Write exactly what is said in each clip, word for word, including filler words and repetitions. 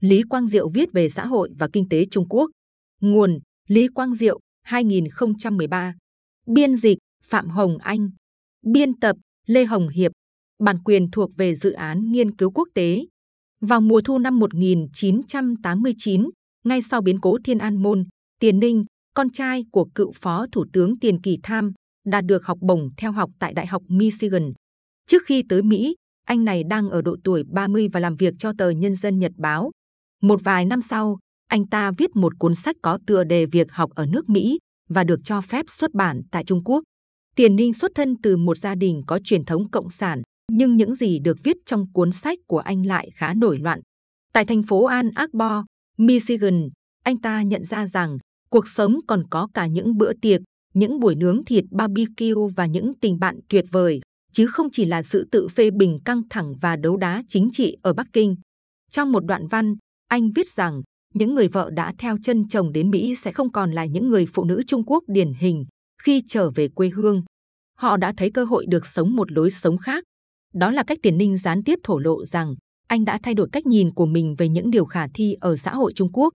Lý Quang Diệu viết về xã hội và kinh tế Trung Quốc. Nguồn: Lý Quang Diệu, hai nghìn không trăm mười ba. Biên dịch: Phạm Hồng Anh. Biên tập: Lê Hồng Hiệp. Bản quyền thuộc về dự án nghiên cứu quốc tế. Vào mùa thu năm một nghìn chín trăm tám mươi chín, ngay sau biến cố Thiên An Môn, Tiền Ninh, con trai của cựu phó thủ tướng Tiền Kỳ Tham, đã được học bổng theo học tại Đại học Michigan. Trước khi tới Mỹ, anh này đang ở độ tuổi ba mươi và làm việc cho tờ Nhân dân Nhật Báo. Một vài năm sau, anh ta viết một cuốn sách có tựa đề Việc học ở nước Mỹ và được cho phép xuất bản tại Trung Quốc. Tiền Ninh xuất thân từ một gia đình có truyền thống cộng sản, nhưng những gì được viết trong cuốn sách của anh lại khá nổi loạn. Tại thành phố Ann Arbor, Michigan, anh ta nhận ra rằng cuộc sống còn có cả những bữa tiệc, những buổi nướng thịt barbecue và những tình bạn tuyệt vời, chứ không chỉ là sự tự phê bình căng thẳng và đấu đá chính trị ở Bắc Kinh. Trong một đoạn văn, anh viết rằng những người vợ đã theo chân chồng đến Mỹ sẽ không còn là những người phụ nữ Trung Quốc điển hình khi trở về quê hương. Họ đã thấy cơ hội được sống một lối sống khác. Đó là cách Tiền Ninh gián tiếp thổ lộ rằng anh đã thay đổi cách nhìn của mình về những điều khả thi ở xã hội Trung Quốc.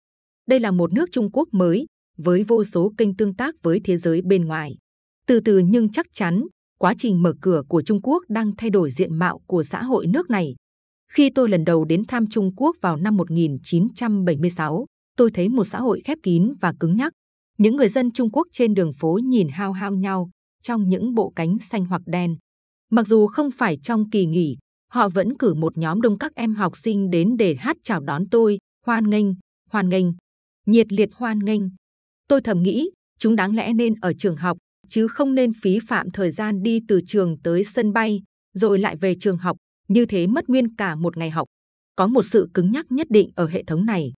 Đây là một nước Trung Quốc mới, với vô số kênh tương tác với thế giới bên ngoài. Từ từ nhưng chắc chắn, quá trình mở cửa của Trung Quốc đang thay đổi diện mạo của xã hội nước này. Khi tôi lần đầu đến thăm Trung Quốc vào năm một nghìn chín trăm bảy mươi sáu, tôi thấy một xã hội khép kín và cứng nhắc. Những người dân Trung Quốc trên đường phố nhìn hao hao nhau trong những bộ cánh xanh hoặc đen. Mặc dù không phải trong kỳ nghỉ, họ vẫn cử một nhóm đông các em học sinh đến để hát chào đón tôi, hoan nghênh, hoan nghênh, nhiệt liệt hoan nghênh. Tôi thầm nghĩ, chúng đáng lẽ nên ở trường học, chứ không nên phí phạm thời gian đi từ trường tới sân bay, rồi lại về trường học, như thế mất nguyên cả một ngày học. Có một sự cứng nhắc nhất định ở hệ thống này.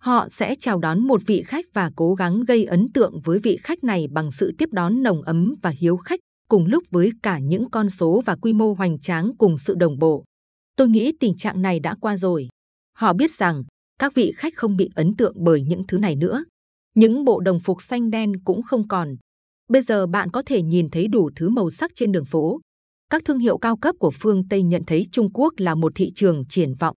Họ sẽ chào đón một vị khách và cố gắng gây ấn tượng với vị khách này bằng sự tiếp đón nồng ấm và hiếu khách, cùng lúc với cả những con số và quy mô hoành tráng cùng sự đồng bộ. Tôi nghĩ tình trạng này đã qua rồi. Họ biết rằng các vị khách không bị ấn tượng bởi những thứ này nữa. Những bộ đồng phục xanh đen cũng không còn. Bây giờ bạn có thể nhìn thấy đủ thứ màu sắc trên đường phố. Các thương hiệu cao cấp của phương Tây nhận thấy Trung Quốc là một thị trường triển vọng.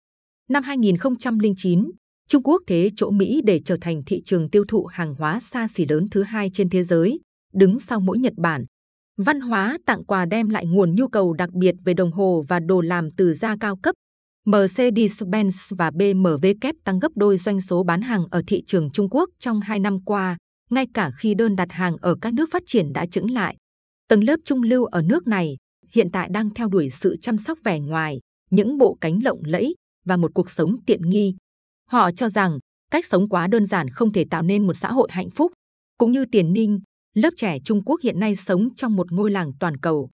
Năm hai nghìn không trăm lẻ chín, Trung Quốc thế chỗ Mỹ để trở thành thị trường tiêu thụ hàng hóa xa xỉ lớn thứ hai trên thế giới, đứng sau mỗi Nhật Bản. Văn hóa tặng quà đem lại nguồn nhu cầu đặc biệt về đồng hồ và đồ làm từ da cao cấp. Mercedes-Benz và B M W tăng gấp đôi doanh số bán hàng ở thị trường Trung Quốc trong hai năm qua, ngay cả khi đơn đặt hàng ở các nước phát triển đã chững lại. Tầng lớp trung lưu ở nước này hiện tại đang theo đuổi sự chăm sóc vẻ ngoài, những bộ cánh lộng lẫy và một cuộc sống tiện nghi. Họ cho rằng cách sống quá đơn giản không thể tạo nên một xã hội hạnh phúc. Cũng như Tiền Ninh, lớp trẻ Trung Quốc hiện nay sống trong một ngôi làng toàn cầu.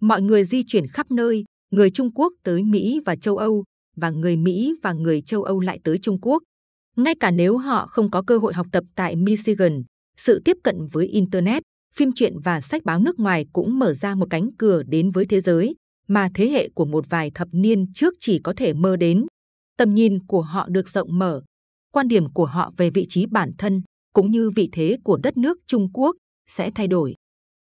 Mọi người di chuyển khắp nơi, người Trung Quốc tới Mỹ và châu Âu, và người Mỹ và người châu Âu lại tới Trung Quốc. Ngay cả nếu họ không có cơ hội học tập tại Michigan, sự tiếp cận với Internet, phim truyện và sách báo nước ngoài cũng mở ra một cánh cửa đến với thế giới mà thế hệ của một vài thập niên trước chỉ có thể mơ đến. Tầm nhìn của họ được rộng mở, quan điểm của họ về vị trí bản thân cũng như vị thế của đất nước Trung Quốc sẽ thay đổi.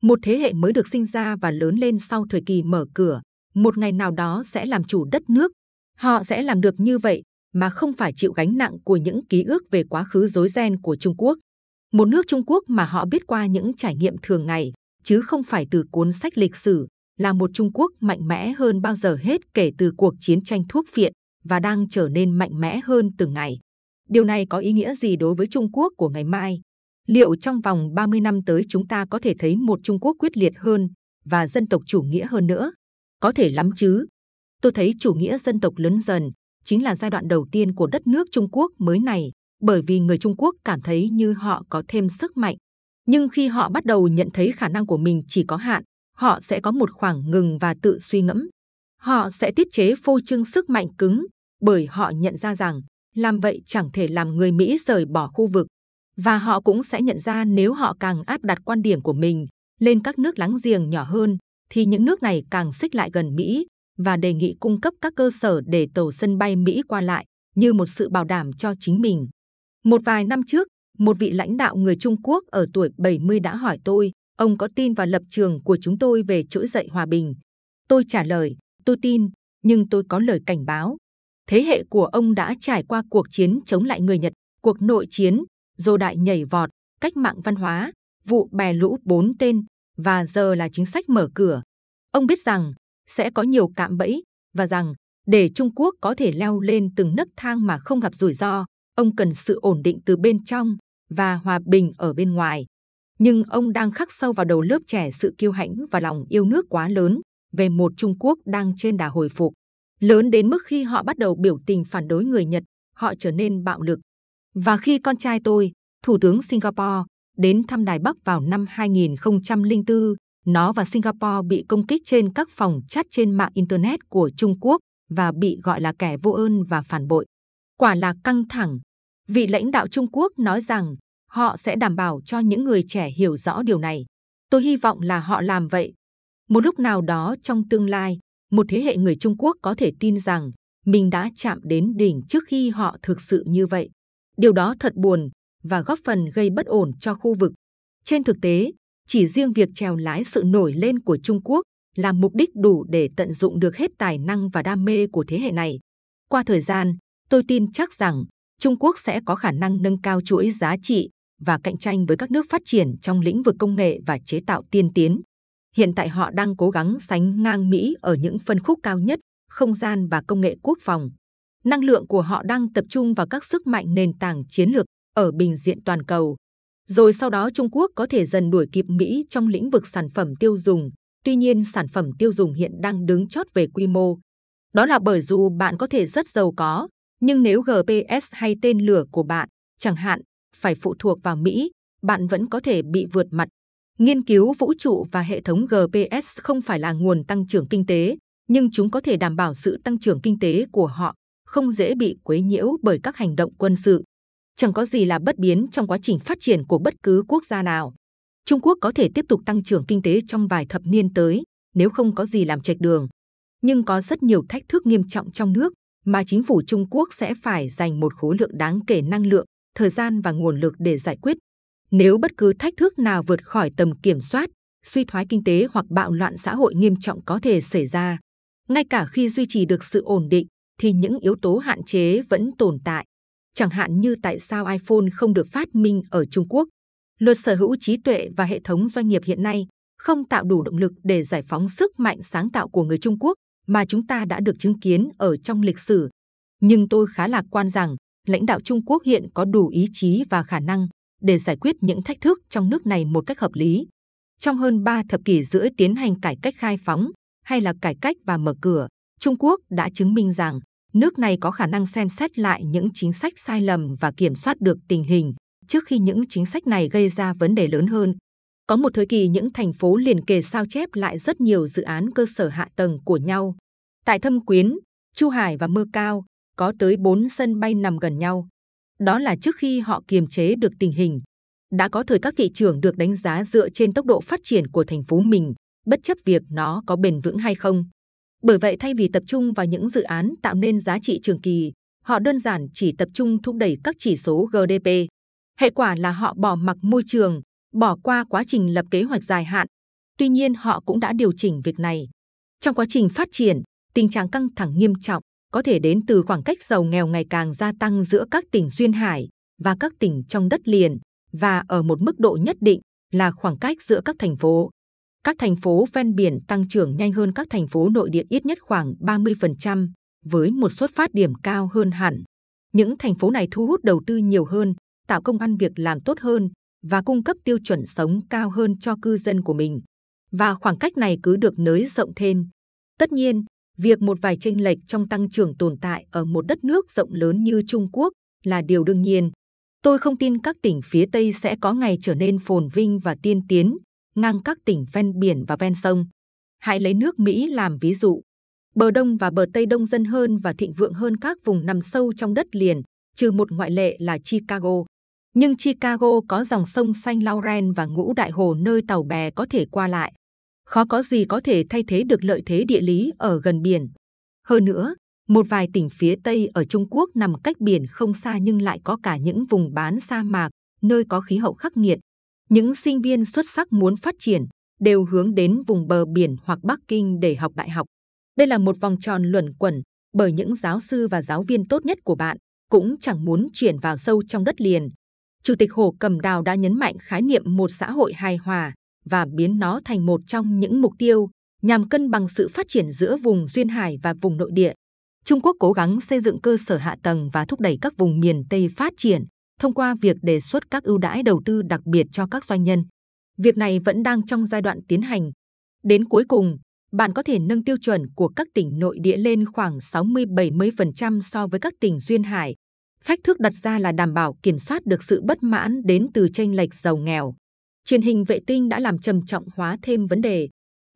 Một thế hệ mới được sinh ra và lớn lên sau thời kỳ mở cửa, một ngày nào đó sẽ làm chủ đất nước. Họ sẽ làm được như vậy mà không phải chịu gánh nặng của những ký ức về quá khứ rối ren của Trung Quốc. Một nước Trung Quốc mà họ biết qua những trải nghiệm thường ngày, chứ không phải từ cuốn sách lịch sử, là một Trung Quốc mạnh mẽ hơn bao giờ hết kể từ cuộc chiến tranh thuốc phiện và đang trở nên mạnh mẽ hơn từng ngày. Điều này có ý nghĩa gì đối với Trung Quốc của ngày mai? Liệu trong vòng ba mươi năm tới chúng ta có thể thấy một Trung Quốc quyết liệt hơn và dân tộc chủ nghĩa hơn nữa? Có thể lắm chứ. Tôi thấy chủ nghĩa dân tộc lớn dần chính là giai đoạn đầu tiên của đất nước Trung Quốc mới này, bởi vì người Trung Quốc cảm thấy như họ có thêm sức mạnh. Nhưng khi họ bắt đầu nhận thấy khả năng của mình chỉ có hạn, họ sẽ có một khoảng ngừng và tự suy ngẫm. Họ sẽ tiết chế phô trương sức mạnh cứng, bởi họ nhận ra rằng làm vậy chẳng thể làm người Mỹ rời bỏ khu vực. Và họ cũng sẽ nhận ra nếu họ càng áp đặt quan điểm của mình lên các nước láng giềng nhỏ hơn, thì những nước này càng xích lại gần Mỹ và đề nghị cung cấp các cơ sở để tàu sân bay Mỹ qua lại như một sự bảo đảm cho chính mình. Một vài năm trước, một vị lãnh đạo người Trung Quốc ở tuổi bảy mươi đã hỏi tôi, ông có tin vào lập trường của chúng tôi về trỗi dậy hòa bình? Tôi trả lời, tôi tin, nhưng tôi có lời cảnh báo. thế hệ của ông đã trải qua cuộc chiến chống lại người Nhật, cuộc nội chiến, Dô đại nhảy vọt, cách mạng văn hóa, vụ bè lũ bốn tên và giờ là chính sách mở cửa. Ông biết rằng sẽ có nhiều cạm bẫy và rằng để Trung Quốc có thể leo lên từng nấc thang mà không gặp rủi ro, ông cần sự ổn định từ bên trong và hòa bình ở bên ngoài. Nhưng ông đang khắc sâu vào đầu lớp trẻ sự kiêu hãnh và lòng yêu nước quá lớn về một Trung Quốc đang trên đà hồi phục. Lớn đến mức khi họ bắt đầu biểu tình phản đối người Nhật, họ trở nên bạo lực. Và khi con trai tôi, Thủ tướng Singapore, đến thăm Đài Bắc vào năm hai nghìn không trăm lẻ bốn, nó và Singapore bị công kích trên các phòng chat trên mạng Internet của Trung Quốc và bị gọi là kẻ vô ơn và phản bội. Quả là căng thẳng. Vị lãnh đạo Trung Quốc nói rằng họ sẽ đảm bảo cho những người trẻ hiểu rõ điều này. Tôi hy vọng là họ làm vậy. Một lúc nào đó trong tương lai, một thế hệ người Trung Quốc có thể tin rằng mình đã chạm đến đỉnh trước khi họ thực sự như vậy. Điều đó thật buồn và góp phần gây bất ổn cho khu vực. Trên thực tế, chỉ riêng việc chèo lái sự nổi lên của Trung Quốc là mục đích đủ để tận dụng được hết tài năng và đam mê của thế hệ này. Qua thời gian, tôi tin chắc rằng Trung Quốc sẽ có khả năng nâng cao chuỗi giá trị và cạnh tranh với các nước phát triển trong lĩnh vực công nghệ và chế tạo tiên tiến. Hiện tại họ đang cố gắng sánh ngang Mỹ ở những phân khúc cao nhất, không gian và công nghệ quốc phòng. Năng lượng của họ đang tập trung vào các sức mạnh nền tảng chiến lược ở bình diện toàn cầu. Rồi sau đó Trung Quốc có thể dần đuổi kịp Mỹ trong lĩnh vực sản phẩm tiêu dùng. Tuy nhiên, sản phẩm tiêu dùng hiện đang đứng chót về quy mô. Đó là bởi dù bạn có thể rất giàu có, nhưng nếu G P S hay tên lửa của bạn, chẳng hạn, phải phụ thuộc vào Mỹ, bạn vẫn có thể bị vượt mặt. Nghiên cứu vũ trụ và hệ thống G P S không phải là nguồn tăng trưởng kinh tế, nhưng chúng có thể đảm bảo sự tăng trưởng kinh tế của họ không dễ bị quấy nhiễu bởi các hành động quân sự. Chẳng có gì là bất biến trong quá trình phát triển của bất cứ quốc gia nào. Trung Quốc có thể tiếp tục tăng trưởng kinh tế trong vài thập niên tới nếu không có gì làm chệch đường. Nhưng có rất nhiều thách thức nghiêm trọng trong nước mà chính phủ Trung Quốc sẽ phải dành một khối lượng đáng kể năng lượng, thời gian và nguồn lực để giải quyết. Nếu bất cứ thách thức nào vượt khỏi tầm kiểm soát, suy thoái kinh tế hoặc bạo loạn xã hội nghiêm trọng có thể xảy ra. Ngay cả khi duy trì được sự ổn định, thì những yếu tố hạn chế vẫn tồn tại. Chẳng hạn như tại sao iPhone không được phát minh ở Trung Quốc. Luật sở hữu trí tuệ và hệ thống doanh nghiệp hiện nay không tạo đủ động lực để giải phóng sức mạnh sáng tạo của người Trung Quốc mà chúng ta đã được chứng kiến ở trong lịch sử. Nhưng tôi khá lạc quan rằng lãnh đạo Trung Quốc hiện có đủ ý chí và khả năng để giải quyết những thách thức trong nước này một cách hợp lý. Trong hơn ba thập kỷ rưỡi tiến hành cải cách khai phóng hay là cải cách và mở cửa, Trung Quốc đã chứng minh rằng nước này có khả năng xem xét lại những chính sách sai lầm và kiểm soát được tình hình trước khi những chính sách này gây ra vấn đề lớn hơn. Có một thời kỳ những thành phố liền kề sao chép lại rất nhiều dự án cơ sở hạ tầng của nhau. Tại Thâm Quyến, Chu Hải và Mơ Cao có tới bốn sân bay nằm gần nhau. Đó là trước khi họ kiềm chế được tình hình. Đã có thời các thị trưởng được đánh giá dựa trên tốc độ phát triển của thành phố mình, bất chấp việc nó có bền vững hay không. Bởi vậy, thay vì tập trung vào những dự án tạo nên giá trị trường kỳ, họ đơn giản chỉ tập trung thúc đẩy các chỉ số G D P. Hệ quả là họ bỏ mặc môi trường, bỏ qua quá trình lập kế hoạch dài hạn. Tuy nhiên, họ cũng đã điều chỉnh việc này. Trong quá trình phát triển, tình trạng căng thẳng nghiêm trọng có thể đến từ khoảng cách giàu nghèo ngày càng gia tăng giữa các tỉnh duyên hải và các tỉnh trong đất liền, và ở một mức độ nhất định là khoảng cách giữa các thành phố. Các thành phố ven biển tăng trưởng nhanh hơn các thành phố nội địa ít nhất khoảng ba mươi phần trăm, với một xuất phát điểm cao hơn hẳn. Những thành phố này thu hút đầu tư nhiều hơn, tạo công ăn việc làm tốt hơn và cung cấp tiêu chuẩn sống cao hơn cho cư dân của mình. Và khoảng cách này cứ được nới rộng thêm. Tất nhiên, việc một vài chênh lệch trong tăng trưởng tồn tại ở một đất nước rộng lớn như Trung Quốc là điều đương nhiên. Tôi không tin các tỉnh phía Tây sẽ có ngày trở nên phồn vinh và tiên tiến, ngang các tỉnh ven biển và ven sông. Hãy lấy nước Mỹ làm ví dụ. Bờ Đông và bờ Tây đông dân hơn và thịnh vượng hơn các vùng nằm sâu trong đất liền, trừ một ngoại lệ là Chicago. Nhưng Chicago có dòng sông Saint Lawrence và ngũ đại hồ nơi tàu bè có thể qua lại. Khó có gì có thể thay thế được lợi thế địa lý ở gần biển. Hơn nữa, một vài tỉnh phía Tây ở Trung Quốc nằm cách biển không xa nhưng lại có cả những vùng bán sa mạc, nơi có khí hậu khắc nghiệt. Những sinh viên xuất sắc muốn phát triển đều hướng đến vùng bờ biển hoặc Bắc Kinh để học đại học. Đây là một vòng tròn luẩn quẩn, bởi những giáo sư và giáo viên tốt nhất của bạn cũng chẳng muốn chuyển vào sâu trong đất liền. Chủ tịch Hồ Cẩm Đào đã nhấn mạnh khái niệm một xã hội hài hòa và biến nó thành một trong những mục tiêu nhằm cân bằng sự phát triển giữa vùng duyên hải và vùng nội địa. Trung Quốc cố gắng xây dựng cơ sở hạ tầng và thúc đẩy các vùng miền Tây phát triển thông qua việc đề xuất các ưu đãi đầu tư đặc biệt cho các doanh nhân. Việc này vẫn đang trong giai đoạn tiến hành. Đến cuối cùng, bạn có thể nâng tiêu chuẩn của các tỉnh nội địa lên khoảng sáu mươi đến bảy mươi phần trăm so với các tỉnh duyên hải. Thách thức đặt ra là đảm bảo kiểm soát được sự bất mãn đến từ chênh lệch giàu nghèo. Truyền hình vệ tinh đã làm trầm trọng hóa thêm vấn đề.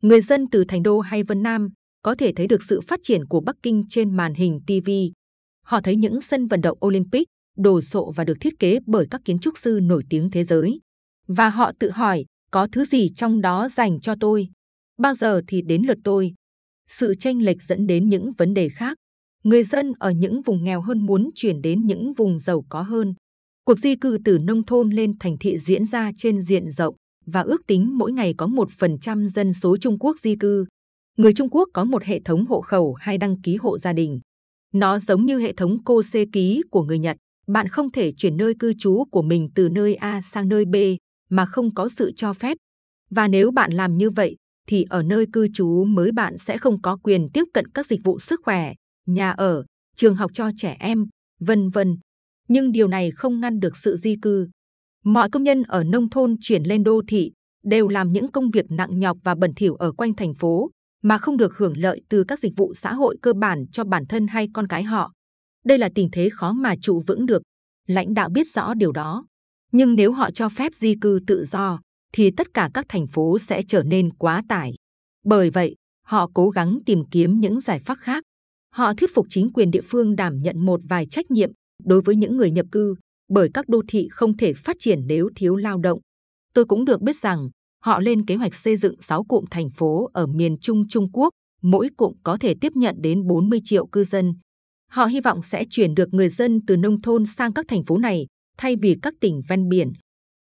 Người dân từ Thành Đô hay Vân Nam có thể thấy được sự phát triển của Bắc Kinh trên màn hình ti vi. Họ thấy những sân vận động Olympic đồ sộ và được thiết kế bởi các kiến trúc sư nổi tiếng thế giới. Và họ tự hỏi, có thứ gì trong đó dành cho tôi? Bao giờ thì đến lượt tôi? Sự chênh lệch dẫn đến những vấn đề khác. Người dân ở những vùng nghèo hơn muốn chuyển đến những vùng giàu có hơn. Cuộc di cư từ nông thôn lên thành thị diễn ra trên diện rộng và ước tính mỗi ngày có một phần trăm dân số Trung Quốc di cư. Người Trung Quốc có một hệ thống hộ khẩu hay đăng ký hộ gia đình. Nó giống như hệ thống cô xê ký của người Nhật. Bạn không thể chuyển nơi cư trú của mình từ nơi A sang nơi B mà không có sự cho phép. Và nếu bạn làm như vậy, thì ở nơi cư trú mới bạn sẽ không có quyền tiếp cận các dịch vụ sức khỏe, nhà ở, trường học cho trẻ em, vân vân. Nhưng điều này không ngăn được sự di cư. Mọi công nhân ở nông thôn chuyển lên đô thị đều làm những công việc nặng nhọc và bẩn thỉu ở quanh thành phố mà không được hưởng lợi từ các dịch vụ xã hội cơ bản cho bản thân hay con cái họ. Đây là tình thế khó mà trụ vững được. Lãnh đạo biết rõ điều đó. Nhưng nếu họ cho phép di cư tự do, thì tất cả các thành phố sẽ trở nên quá tải. Bởi vậy, họ cố gắng tìm kiếm những giải pháp khác. Họ thuyết phục chính quyền địa phương đảm nhận một vài trách nhiệm đối với những người nhập cư, bởi các đô thị không thể phát triển nếu thiếu lao động. Tôi cũng được biết rằng, họ lên kế hoạch xây dựng sáu cụm thành phố ở miền Trung Trung Quốc, mỗi cụm có thể tiếp nhận đến bốn mươi triệu cư dân. Họ hy vọng sẽ chuyển được người dân từ nông thôn sang các thành phố này thay vì các tỉnh ven biển.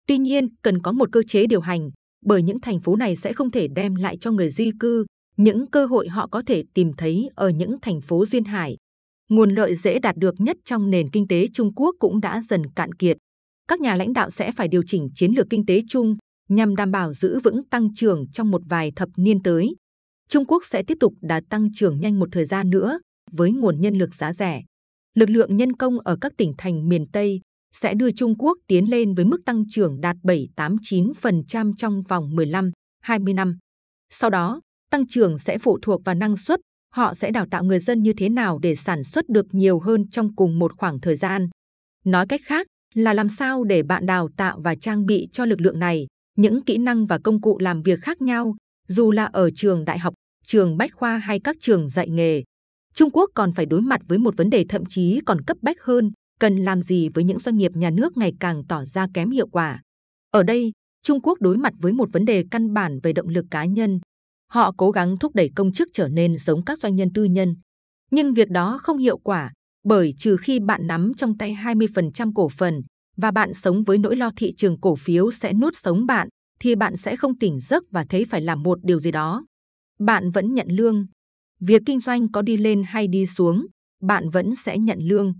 Tuy nhiên, cần có một cơ chế điều hành, bởi những thành phố này sẽ không thể đem lại cho người di cư những cơ hội họ có thể tìm thấy ở những thành phố duyên hải. Nguồn lợi dễ đạt được nhất trong nền kinh tế Trung Quốc cũng đã dần cạn kiệt. Các nhà lãnh đạo sẽ phải điều chỉnh chiến lược kinh tế chung nhằm đảm bảo giữ vững tăng trưởng trong một vài thập niên tới. Trung Quốc sẽ tiếp tục đạt tăng trưởng nhanh một thời gian nữa với nguồn nhân lực giá rẻ. Lực lượng nhân công ở các tỉnh thành miền Tây sẽ đưa Trung Quốc tiến lên với mức tăng trưởng đạt bảy, tám, chín phần trăm trong vòng mười lăm, hai mươi năm. Sau đó, tăng trưởng sẽ phụ thuộc vào năng suất, họ sẽ đào tạo người dân như thế nào để sản xuất được nhiều hơn trong cùng một khoảng thời gian. Nói cách khác là làm sao để bạn đào tạo và trang bị cho lực lượng này những kỹ năng và công cụ làm việc khác nhau, dù là ở trường đại học, trường bách khoa hay các trường dạy nghề. Trung Quốc còn phải đối mặt với một vấn đề thậm chí còn cấp bách hơn, cần làm gì với những doanh nghiệp nhà nước ngày càng tỏ ra kém hiệu quả. Ở đây, Trung Quốc đối mặt với một vấn đề căn bản về động lực cá nhân. Họ cố gắng thúc đẩy công chức trở nên giống các doanh nhân tư nhân. Nhưng việc đó không hiệu quả, bởi trừ khi bạn nắm trong tay hai mươi phần trăm cổ phần và bạn sống với nỗi lo thị trường cổ phiếu sẽ nuốt sống bạn, thì bạn sẽ không tỉnh giấc và thấy phải làm một điều gì đó. Bạn vẫn nhận lương. Việc kinh doanh có đi lên hay đi xuống, bạn vẫn sẽ nhận lương.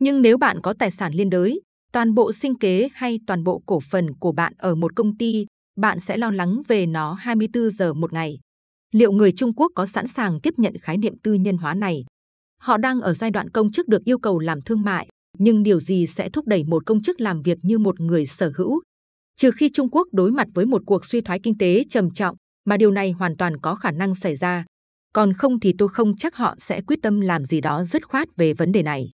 Nhưng nếu bạn có tài sản liên đới, toàn bộ sinh kế hay toàn bộ cổ phần của bạn ở một công ty, bạn sẽ lo lắng về nó hai mươi tư giờ một ngày. Liệu người Trung Quốc có sẵn sàng tiếp nhận khái niệm tư nhân hóa này? Họ đang ở giai đoạn công chức được yêu cầu làm thương mại, nhưng điều gì sẽ thúc đẩy một công chức làm việc như một người sở hữu? Trừ khi Trung Quốc đối mặt với một cuộc suy thoái kinh tế trầm trọng, mà điều này hoàn toàn có khả năng xảy ra. Còn không thì tôi không chắc họ sẽ quyết tâm làm gì đó dứt khoát về vấn đề này.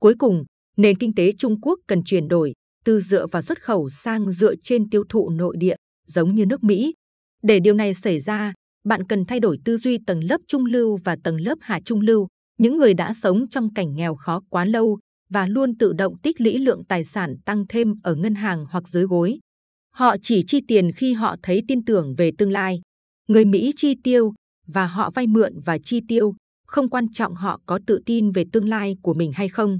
Cuối cùng, nền kinh tế Trung Quốc cần chuyển đổi từ dựa vào xuất khẩu sang dựa trên tiêu thụ nội địa, giống như nước Mỹ. Để điều này xảy ra, bạn cần thay đổi tư duy tầng lớp trung lưu và tầng lớp hạ trung lưu, những người đã sống trong cảnh nghèo khó quá lâu và luôn tự động tích lũy lượng tài sản tăng thêm ở ngân hàng hoặc dưới gối. Họ chỉ chi tiền khi họ thấy tin tưởng về tương lai. Người Mỹ chi tiêu và họ vay mượn và chi tiêu, không quan trọng họ có tự tin về tương lai của mình hay không.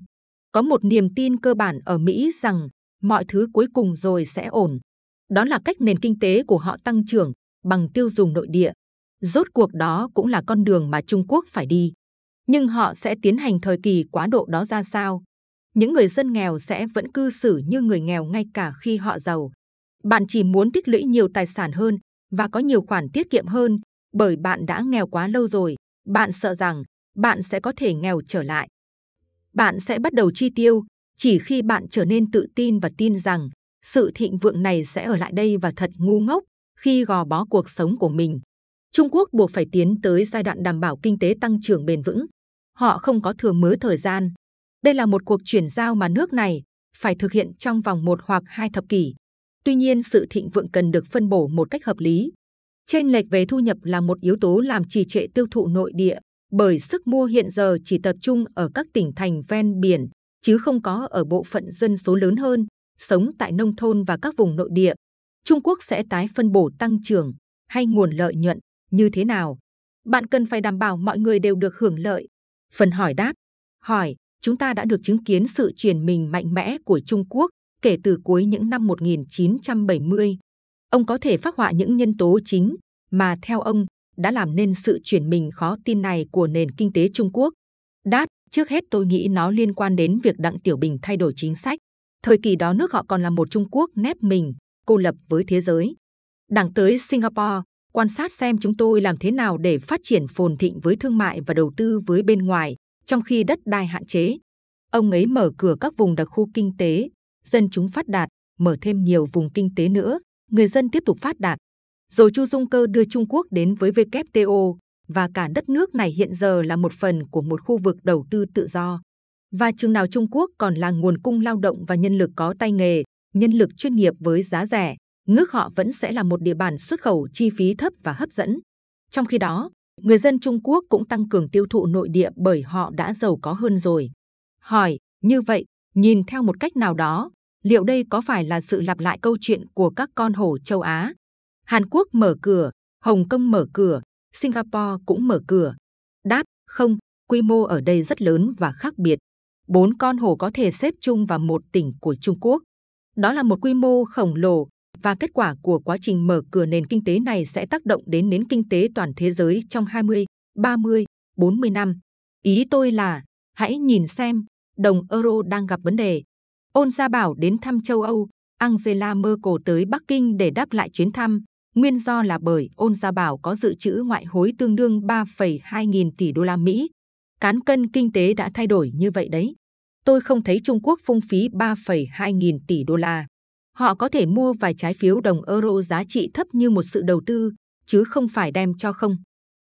Có một niềm tin cơ bản ở Mỹ rằng mọi thứ cuối cùng rồi sẽ ổn. Đó là cách nền kinh tế của họ tăng trưởng bằng tiêu dùng nội địa. Rốt cuộc đó cũng là con đường mà Trung Quốc phải đi. nhưng họ sẽ tiến hành thời kỳ quá độ đó ra sao? Những người dân nghèo sẽ vẫn cư xử như người nghèo ngay cả khi họ giàu. Bạn chỉ muốn tích lũy nhiều tài sản hơn và có nhiều khoản tiết kiệm hơn bởi bạn đã nghèo quá lâu rồi. Bạn sợ rằng bạn sẽ có thể nghèo trở lại. Bạn sẽ bắt đầu chi tiêu chỉ khi bạn trở nên tự tin và tin rằng sự thịnh vượng này sẽ ở lại đây, và thật ngu ngốc khi gò bó cuộc sống của mình. Trung Quốc buộc phải tiến tới giai đoạn đảm bảo kinh tế tăng trưởng bền vững. Họ không có thừa mứa thời gian. Đây là một cuộc chuyển giao mà nước này phải thực hiện trong vòng một hoặc hai thập kỷ. Tuy nhiên, sự thịnh vượng cần được phân bổ một cách hợp lý. Chênh lệch về thu nhập là một yếu tố làm trì trệ tiêu thụ nội địa, bởi sức mua hiện giờ chỉ tập trung ở các tỉnh thành ven biển, chứ không có ở bộ phận dân số lớn hơn, sống tại nông thôn và các vùng nội địa. Trung Quốc sẽ tái phân bổ tăng trưởng hay nguồn lợi nhuận như thế nào? Bạn cần phải đảm bảo mọi người đều được hưởng lợi. Phần hỏi đáp. Hỏi, chúng ta đã được chứng kiến sự chuyển mình mạnh mẽ của Trung Quốc kể từ cuối những năm một nghìn chín trăm bảy mươi. Ông có thể phác họa những nhân tố chính mà theo ông đã làm nên sự chuyển mình khó tin này của nền kinh tế Trung Quốc. Đáp, trước hết tôi nghĩ nó liên quan đến việc Đặng Tiểu Bình thay đổi chính sách. Thời kỳ đó nước họ còn là một Trung Quốc nép mình, cô lập với thế giới. Đảng tới Singapore, quan sát xem chúng tôi làm thế nào để phát triển phồn thịnh với thương mại và đầu tư với bên ngoài, trong khi đất đai hạn chế. Ông ấy mở cửa các vùng đặc khu kinh tế, dân chúng phát đạt, mở thêm nhiều vùng kinh tế nữa, người dân tiếp tục phát đạt. Rồi Chu Dung Cơ đưa Trung Quốc đến với W T O, và cả đất nước này hiện giờ là một phần của một khu vực đầu tư tự do. Và chừng nào Trung Quốc còn là nguồn cung lao động và nhân lực có tay nghề, nhân lực chuyên nghiệp với giá rẻ, nước họ vẫn sẽ là một địa bàn xuất khẩu chi phí thấp và hấp dẫn. Trong khi đó, người dân Trung Quốc cũng tăng cường tiêu thụ nội địa bởi họ đã giàu có hơn rồi. Hỏi, như vậy, nhìn theo một cách nào đó, liệu đây có phải là sự lặp lại câu chuyện của các con hổ châu Á? Hàn Quốc mở cửa, Hồng Kông mở cửa, Singapore cũng mở cửa. Đáp, không, quy mô ở đây rất lớn và khác biệt. Bốn con hổ có thể xếp chung vào một tỉnh của Trung Quốc. Đó là một quy mô khổng lồ, và kết quả của quá trình mở cửa nền kinh tế này sẽ tác động đến nền kinh tế toàn thế giới trong hai mươi, ba mươi, bốn mươi năm. Ý tôi là, hãy nhìn xem, đồng euro đang gặp vấn đề. Ôn Gia Bảo đến thăm châu Âu, Angela Merkel tới Bắc Kinh để đáp lại chuyến thăm. Nguyên do là bởi Ôn Gia Bảo có dự trữ ngoại hối tương đương ba phẩy hai nghìn tỷ đô la Mỹ. Cán cân kinh tế đã thay đổi như vậy đấy. Tôi không thấy Trung Quốc phung phí ba phẩy hai nghìn tỷ đô la. Họ có thể mua vài trái phiếu đồng euro giá trị thấp như một sự đầu tư, chứ không phải đem cho không.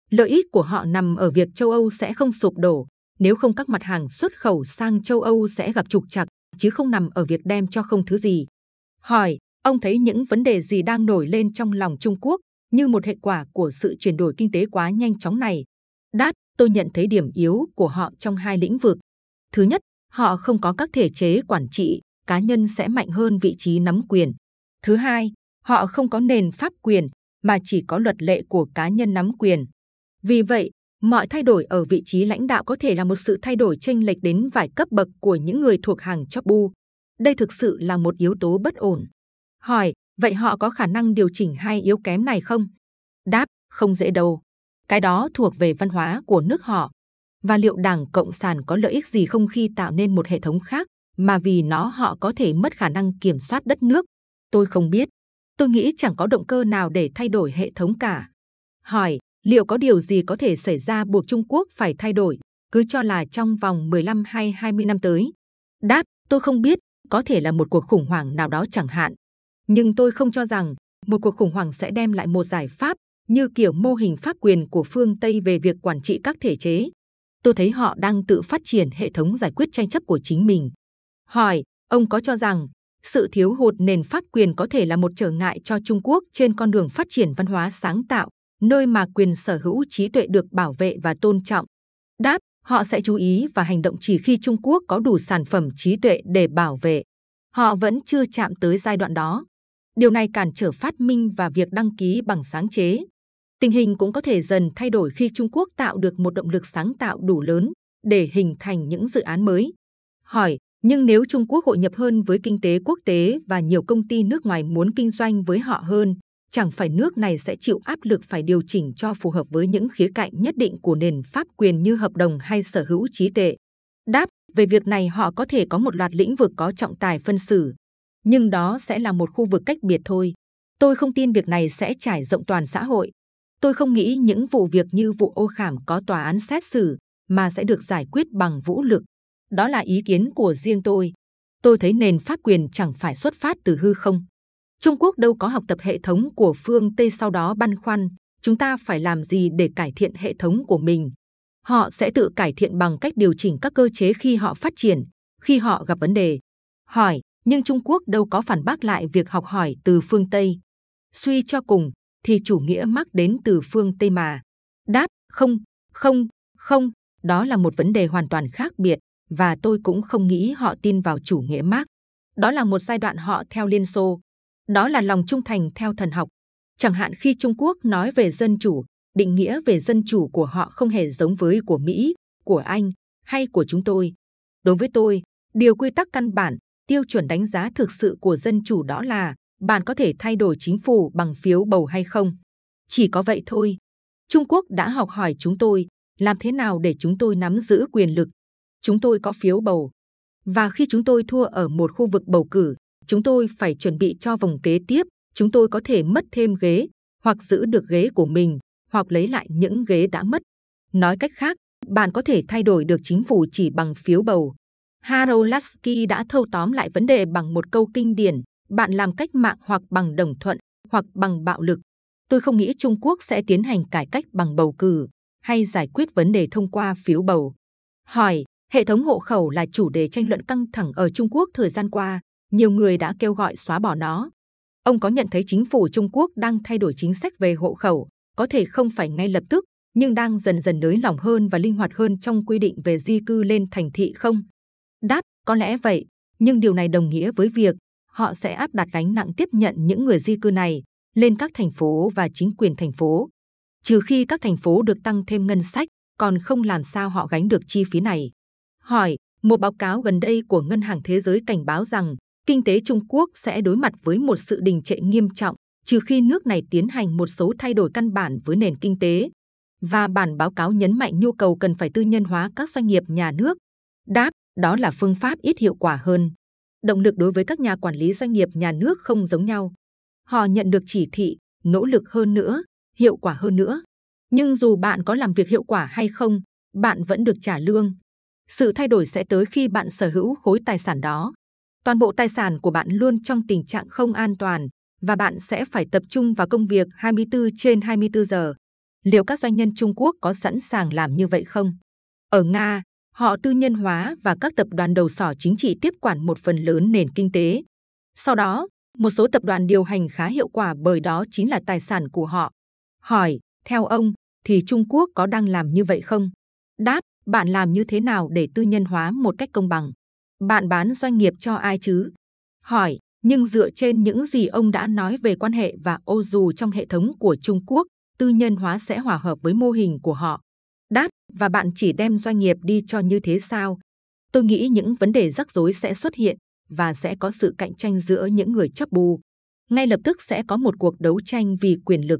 Lợi ích của họ nằm ở việc châu Âu sẽ không sụp đổ, nếu không các mặt hàng xuất khẩu sang châu Âu sẽ gặp trục trặc, chứ không nằm ở việc đem cho không thứ gì. Hỏi, ông thấy những vấn đề gì đang nổi lên trong lòng Trung Quốc như một hệ quả của sự chuyển đổi kinh tế quá nhanh chóng này? Đáp, tôi nhận thấy điểm yếu của họ trong hai lĩnh vực. Thứ nhất, họ không có các thể chế quản trị, cá nhân sẽ mạnh hơn vị trí nắm quyền. Thứ hai, họ không có nền pháp quyền, mà chỉ có luật lệ của cá nhân nắm quyền. Vì vậy, mọi thay đổi ở vị trí lãnh đạo có thể là một sự thay đổi chênh lệch đến vài cấp bậc của những người thuộc hàng chóp bu. Đây thực sự là một yếu tố bất ổn. Hỏi, vậy họ có khả năng điều chỉnh hai yếu kém này không? Đáp, không dễ đâu. Cái đó thuộc về văn hóa của nước họ. Và liệu Đảng Cộng sản có lợi ích gì không khi tạo nên một hệ thống khác mà vì nó họ có thể mất khả năng kiểm soát đất nước? Tôi không biết. Tôi nghĩ chẳng có động cơ nào để thay đổi hệ thống cả. Hỏi, liệu có điều gì có thể xảy ra buộc Trung Quốc phải thay đổi, cứ cho là trong vòng mười lăm hay hai mươi năm tới? Đáp, tôi không biết, có thể là một cuộc khủng hoảng nào đó chẳng hạn. Nhưng tôi không cho rằng một cuộc khủng hoảng sẽ đem lại một giải pháp như kiểu mô hình pháp quyền của phương Tây về việc quản trị các thể chế. Tôi thấy họ đang tự phát triển hệ thống giải quyết tranh chấp của chính mình. Hỏi, ông có cho rằng sự thiếu hụt nền pháp quyền có thể là một trở ngại cho Trung Quốc trên con đường phát triển văn hóa sáng tạo, nơi mà quyền sở hữu trí tuệ được bảo vệ và tôn trọng? Đáp, họ sẽ chú ý và hành động chỉ khi Trung Quốc có đủ sản phẩm trí tuệ để bảo vệ. Họ vẫn chưa chạm tới giai đoạn đó. Điều này cản trở phát minh và việc đăng ký bằng sáng chế. Tình hình cũng có thể dần thay đổi khi Trung Quốc tạo được một động lực sáng tạo đủ lớn để hình thành những dự án mới. Hỏi, nhưng nếu Trung Quốc hội nhập hơn với kinh tế quốc tế và nhiều công ty nước ngoài muốn kinh doanh với họ hơn, chẳng phải nước này sẽ chịu áp lực phải điều chỉnh cho phù hợp với những khía cạnh nhất định của nền pháp quyền như hợp đồng hay sở hữu trí tuệ. Đáp về việc này, họ có thể có một loạt lĩnh vực có trọng tài phân xử, nhưng đó sẽ là một khu vực cách biệt thôi. Tôi không tin việc này sẽ trải rộng toàn xã hội. Tôi không nghĩ những vụ việc như vụ ô khảm có tòa án xét xử mà sẽ được giải quyết bằng vũ lực. Đó là ý kiến của riêng tôi. Tôi thấy nền pháp quyền chẳng phải xuất phát từ hư không. Trung Quốc đâu có học tập hệ thống của phương Tây sau đó băn khoăn, chúng ta phải làm gì để cải thiện hệ thống của mình. Họ sẽ tự cải thiện bằng cách điều chỉnh các cơ chế khi họ phát triển, khi họ gặp vấn đề. Hỏi, nhưng Trung Quốc đâu có phản bác lại việc học hỏi từ phương Tây. Suy cho cùng, thì chủ nghĩa Marx đến từ phương Tây mà. Đáp, không, không, không, đó là một vấn đề hoàn toàn khác biệt, và tôi cũng không nghĩ họ tin vào chủ nghĩa Marx. Đó là một giai đoạn họ theo Liên Xô. Đó là lòng trung thành theo thần học. Chẳng hạn khi Trung Quốc nói về dân chủ, định nghĩa về dân chủ của họ không hề giống với của Mỹ, của Anh hay của chúng tôi. Đối với tôi, điều quy tắc căn bản, tiêu chuẩn đánh giá thực sự của dân chủ đó là bạn có thể thay đổi chính phủ bằng phiếu bầu hay không. Chỉ có vậy thôi. Trung Quốc đã học hỏi chúng tôi làm thế nào để chúng tôi nắm giữ quyền lực. Chúng tôi có phiếu bầu. Và khi chúng tôi thua ở một khu vực bầu cử, chúng tôi phải chuẩn bị cho vòng kế tiếp. Chúng tôi có thể mất thêm ghế, hoặc giữ được ghế của mình, hoặc lấy lại những ghế đã mất. Nói cách khác, bạn có thể thay đổi được chính phủ chỉ bằng phiếu bầu. Harold Lasky đã thâu tóm lại vấn đề bằng một câu kinh điển: bạn làm cách mạng hoặc bằng đồng thuận, hoặc bằng bạo lực. Tôi không nghĩ Trung Quốc sẽ tiến hành cải cách bằng bầu cử, hay giải quyết vấn đề thông qua phiếu bầu. Hỏi, hệ thống hộ khẩu là chủ đề tranh luận căng thẳng ở Trung Quốc thời gian qua. Nhiều người đã kêu gọi xóa bỏ nó. Ông có nhận thấy chính phủ Trung Quốc đang thay đổi chính sách về hộ khẩu, có thể không phải ngay lập tức, nhưng đang dần dần nới lỏng hơn và linh hoạt hơn trong quy định về di cư lên thành thị không? Đáp, có lẽ vậy, nhưng điều này đồng nghĩa với việc họ sẽ áp đặt gánh nặng tiếp nhận những người di cư này lên các thành phố và chính quyền thành phố. Trừ khi các thành phố được tăng thêm ngân sách, còn không làm sao họ gánh được chi phí này. Hỏi, một báo cáo gần đây của Ngân hàng Thế giới cảnh báo rằng kinh tế Trung Quốc sẽ đối mặt với một sự đình trệ nghiêm trọng trừ khi nước này tiến hành một số thay đổi căn bản với nền kinh tế. Và bản báo cáo nhấn mạnh nhu cầu cần phải tư nhân hóa các doanh nghiệp nhà nước. Đáp, đó là phương pháp ít hiệu quả hơn. Động lực đối với các nhà quản lý doanh nghiệp nhà nước không giống nhau. Họ nhận được chỉ thị, nỗ lực hơn nữa, hiệu quả hơn nữa. Nhưng dù bạn có làm việc hiệu quả hay không, bạn vẫn được trả lương. Sự thay đổi sẽ tới khi bạn sở hữu khối tài sản đó. Toàn bộ tài sản của bạn luôn trong tình trạng không an toàn và bạn sẽ phải tập trung vào công việc hai mươi tư trên hai mươi tư giờ. Liệu các doanh nhân Trung Quốc có sẵn sàng làm như vậy không? Ở Nga, họ tư nhân hóa và các tập đoàn đầu sỏ chính trị tiếp quản một phần lớn nền kinh tế. Sau đó, một số tập đoàn điều hành khá hiệu quả bởi đó chính là tài sản của họ. Hỏi, theo ông, thì Trung Quốc có đang làm như vậy không? Đáp, bạn làm như thế nào để tư nhân hóa một cách công bằng? Bạn bán doanh nghiệp cho ai chứ? Hỏi, nhưng dựa trên những gì ông đã nói về quan hệ và ô dù trong hệ thống của Trung Quốc, tư nhân hóa sẽ hòa hợp với mô hình của họ. Đáp, và bạn chỉ đem doanh nghiệp đi cho như thế sao? Tôi nghĩ những vấn đề rắc rối sẽ xuất hiện và sẽ có sự cạnh tranh giữa những người chấp bù. Ngay lập tức sẽ có một cuộc đấu tranh vì quyền lực.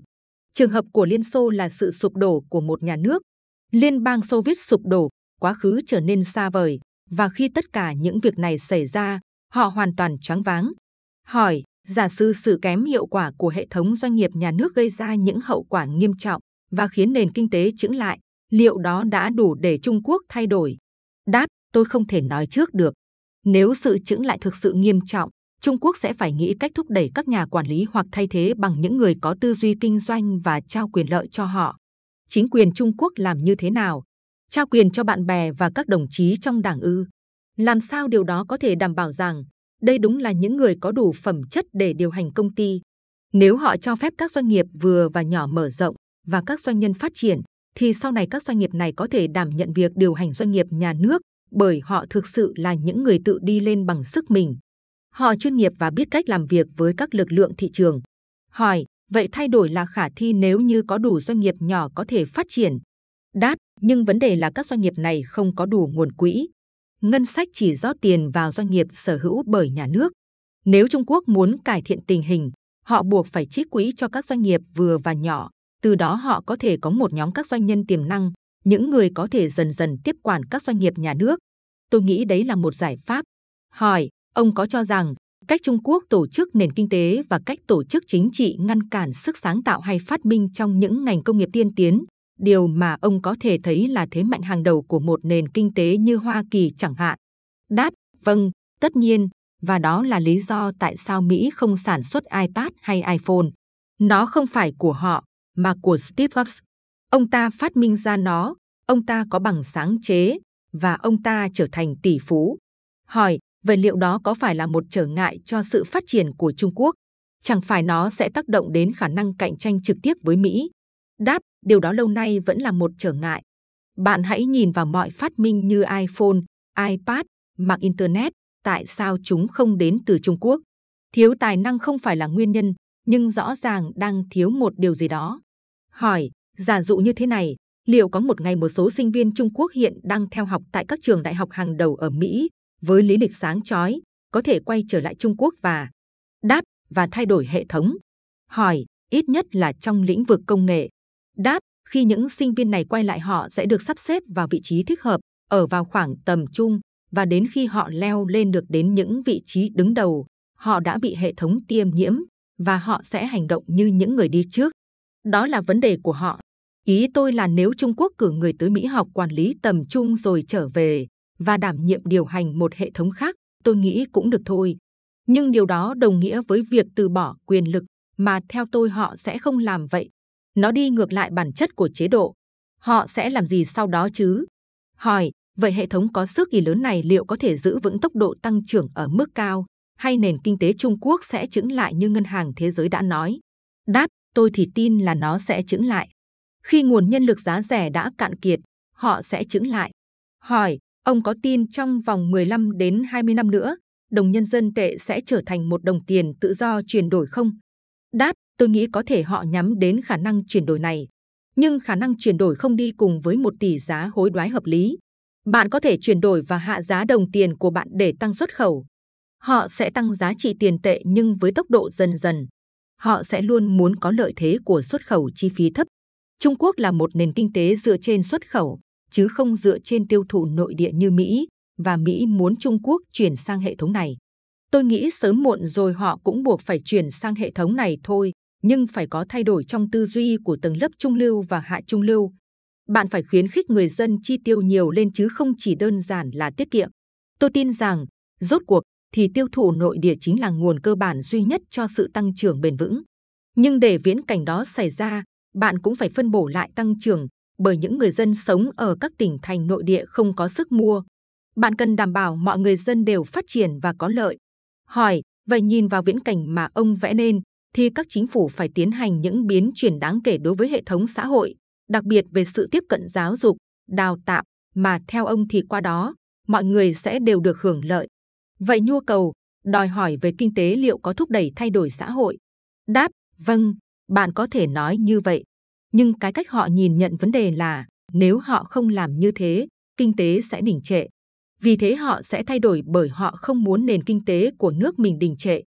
Trường hợp của Liên Xô là sự sụp đổ của một nhà nước. Liên bang Xô Viết sụp đổ, quá khứ trở nên xa vời. Và khi tất cả những việc này xảy ra, họ hoàn toàn choáng váng. Hỏi, giả sử sự kém hiệu quả của hệ thống doanh nghiệp nhà nước gây ra những hậu quả nghiêm trọng và khiến nền kinh tế chững lại, liệu đó đã đủ để Trung Quốc thay đổi? Đáp, tôi không thể nói trước được. Nếu sự chững lại thực sự nghiêm trọng, Trung Quốc sẽ phải nghĩ cách thúc đẩy các nhà quản lý hoặc thay thế bằng những người có tư duy kinh doanh và trao quyền lợi cho họ. Chính quyền Trung Quốc làm như thế nào? Trao quyền cho bạn bè và các đồng chí trong đảng ư? Làm sao điều đó có thể đảm bảo rằng đây đúng là những người có đủ phẩm chất để điều hành công ty? Nếu họ cho phép các doanh nghiệp vừa và nhỏ mở rộng và các doanh nhân phát triển, thì sau này các doanh nghiệp này có thể đảm nhận việc điều hành doanh nghiệp nhà nước bởi họ thực sự là những người tự đi lên bằng sức mình. Họ chuyên nghiệp và biết cách làm việc với các lực lượng thị trường. Hỏi, vậy thay đổi là khả thi nếu như có đủ doanh nghiệp nhỏ có thể phát triển? Đáp, nhưng vấn đề là các doanh nghiệp này không có đủ nguồn quỹ. Ngân sách chỉ rót tiền vào doanh nghiệp sở hữu bởi nhà nước. Nếu Trung Quốc muốn cải thiện tình hình, họ buộc phải trích quỹ cho các doanh nghiệp vừa và nhỏ. Từ đó họ có thể có một nhóm các doanh nhân tiềm năng, những người có thể dần dần tiếp quản các doanh nghiệp nhà nước. Tôi nghĩ đấy là một giải pháp. Hỏi, ông có cho rằng cách Trung Quốc tổ chức nền kinh tế và cách tổ chức chính trị ngăn cản sức sáng tạo hay phát minh trong những ngành công nghiệp tiên tiến, điều mà ông có thể thấy là thế mạnh hàng đầu của một nền kinh tế như Hoa Kỳ chẳng hạn? Đáp, vâng, tất nhiên, và đó là lý do tại sao Mỹ không sản xuất iPad hay iPhone. Nó không phải của họ, mà của Steve Jobs. Ông ta phát minh ra nó, ông ta có bằng sáng chế, và ông ta trở thành tỷ phú. Hỏi, vậy liệu đó có phải là một trở ngại cho sự phát triển của Trung Quốc? Chẳng phải nó sẽ tác động đến khả năng cạnh tranh trực tiếp với Mỹ? Đáp, điều đó lâu nay vẫn là một trở ngại. Bạn hãy nhìn vào mọi phát minh như iPhone, iPad, mạng Internet. Tại sao chúng không đến từ Trung Quốc? Thiếu tài năng không phải là nguyên nhân, nhưng rõ ràng đang thiếu một điều gì đó. Hỏi, giả dụ như thế này, liệu có một ngày một số sinh viên Trung Quốc hiện đang theo học tại các trường đại học hàng đầu ở Mỹ, với lý lịch sáng chói, có thể quay trở lại Trung Quốc và đáp và thay đổi hệ thống? Hỏi, ít nhất là trong lĩnh vực công nghệ. Đáp, khi những sinh viên này quay lại họ sẽ được sắp xếp vào vị trí thích hợp, ở vào khoảng tầm trung, và đến khi họ leo lên được đến những vị trí đứng đầu, họ đã bị hệ thống tiêm nhiễm và họ sẽ hành động như những người đi trước. Đó là vấn đề của họ. Ý tôi là nếu Trung Quốc cử người tới Mỹ học quản lý tầm trung rồi trở về và đảm nhiệm điều hành một hệ thống khác, tôi nghĩ cũng được thôi. Nhưng điều đó đồng nghĩa với việc từ bỏ quyền lực, mà theo tôi họ sẽ không làm vậy. Nó đi ngược lại bản chất của chế độ. Họ sẽ làm gì sau đó chứ? Hỏi, vậy hệ thống có sức kỳ lớn này liệu có thể giữ vững tốc độ tăng trưởng ở mức cao, hay nền kinh tế Trung Quốc sẽ chững lại như Ngân hàng Thế giới đã nói? Đáp, tôi thì tin là nó sẽ chững lại. Khi nguồn nhân lực giá rẻ đã cạn kiệt, họ sẽ chững lại. Hỏi, ông có tin trong vòng mười lăm đến hai mươi năm nữa, đồng nhân dân tệ sẽ trở thành một đồng tiền tự do chuyển đổi không? Đáp, tôi nghĩ có thể họ nhắm đến khả năng chuyển đổi này. Nhưng khả năng chuyển đổi không đi cùng với một tỷ giá hối đoái hợp lý. Bạn có thể chuyển đổi và hạ giá đồng tiền của bạn để tăng xuất khẩu. Họ sẽ tăng giá trị tiền tệ nhưng với tốc độ dần dần. Họ sẽ luôn muốn có lợi thế của xuất khẩu chi phí thấp. Trung Quốc là một nền kinh tế dựa trên xuất khẩu, chứ không dựa trên tiêu thụ nội địa như Mỹ, và Mỹ muốn Trung Quốc chuyển sang hệ thống này. Tôi nghĩ sớm muộn rồi họ cũng buộc phải chuyển sang hệ thống này thôi, nhưng phải có thay đổi trong tư duy của tầng lớp trung lưu và hạ trung lưu. Bạn phải khuyến khích người dân chi tiêu nhiều lên chứ không chỉ đơn giản là tiết kiệm. Tôi tin rằng, rốt cuộc, thì tiêu thụ nội địa chính là nguồn cơ bản duy nhất cho sự tăng trưởng bền vững. Nhưng để viễn cảnh đó xảy ra, bạn cũng phải phân bổ lại tăng trưởng bởi những người dân sống ở các tỉnh thành nội địa không có sức mua. Bạn cần đảm bảo mọi người dân đều phát triển và có lợi. Hỏi, vậy nhìn vào viễn cảnh mà ông vẽ nên, thì các chính phủ phải tiến hành những biến chuyển đáng kể đối với hệ thống xã hội, đặc biệt về sự tiếp cận giáo dục, đào tạo, mà theo ông thì qua đó, mọi người sẽ đều được hưởng lợi. Vậy nhu cầu, đòi hỏi về kinh tế liệu có thúc đẩy thay đổi xã hội? Đáp, vâng, bạn có thể nói như vậy. Nhưng cái cách họ nhìn nhận vấn đề là nếu họ không làm như thế, kinh tế sẽ đình trệ. Vì thế họ sẽ thay đổi bởi họ không muốn nền kinh tế của nước mình đình trệ,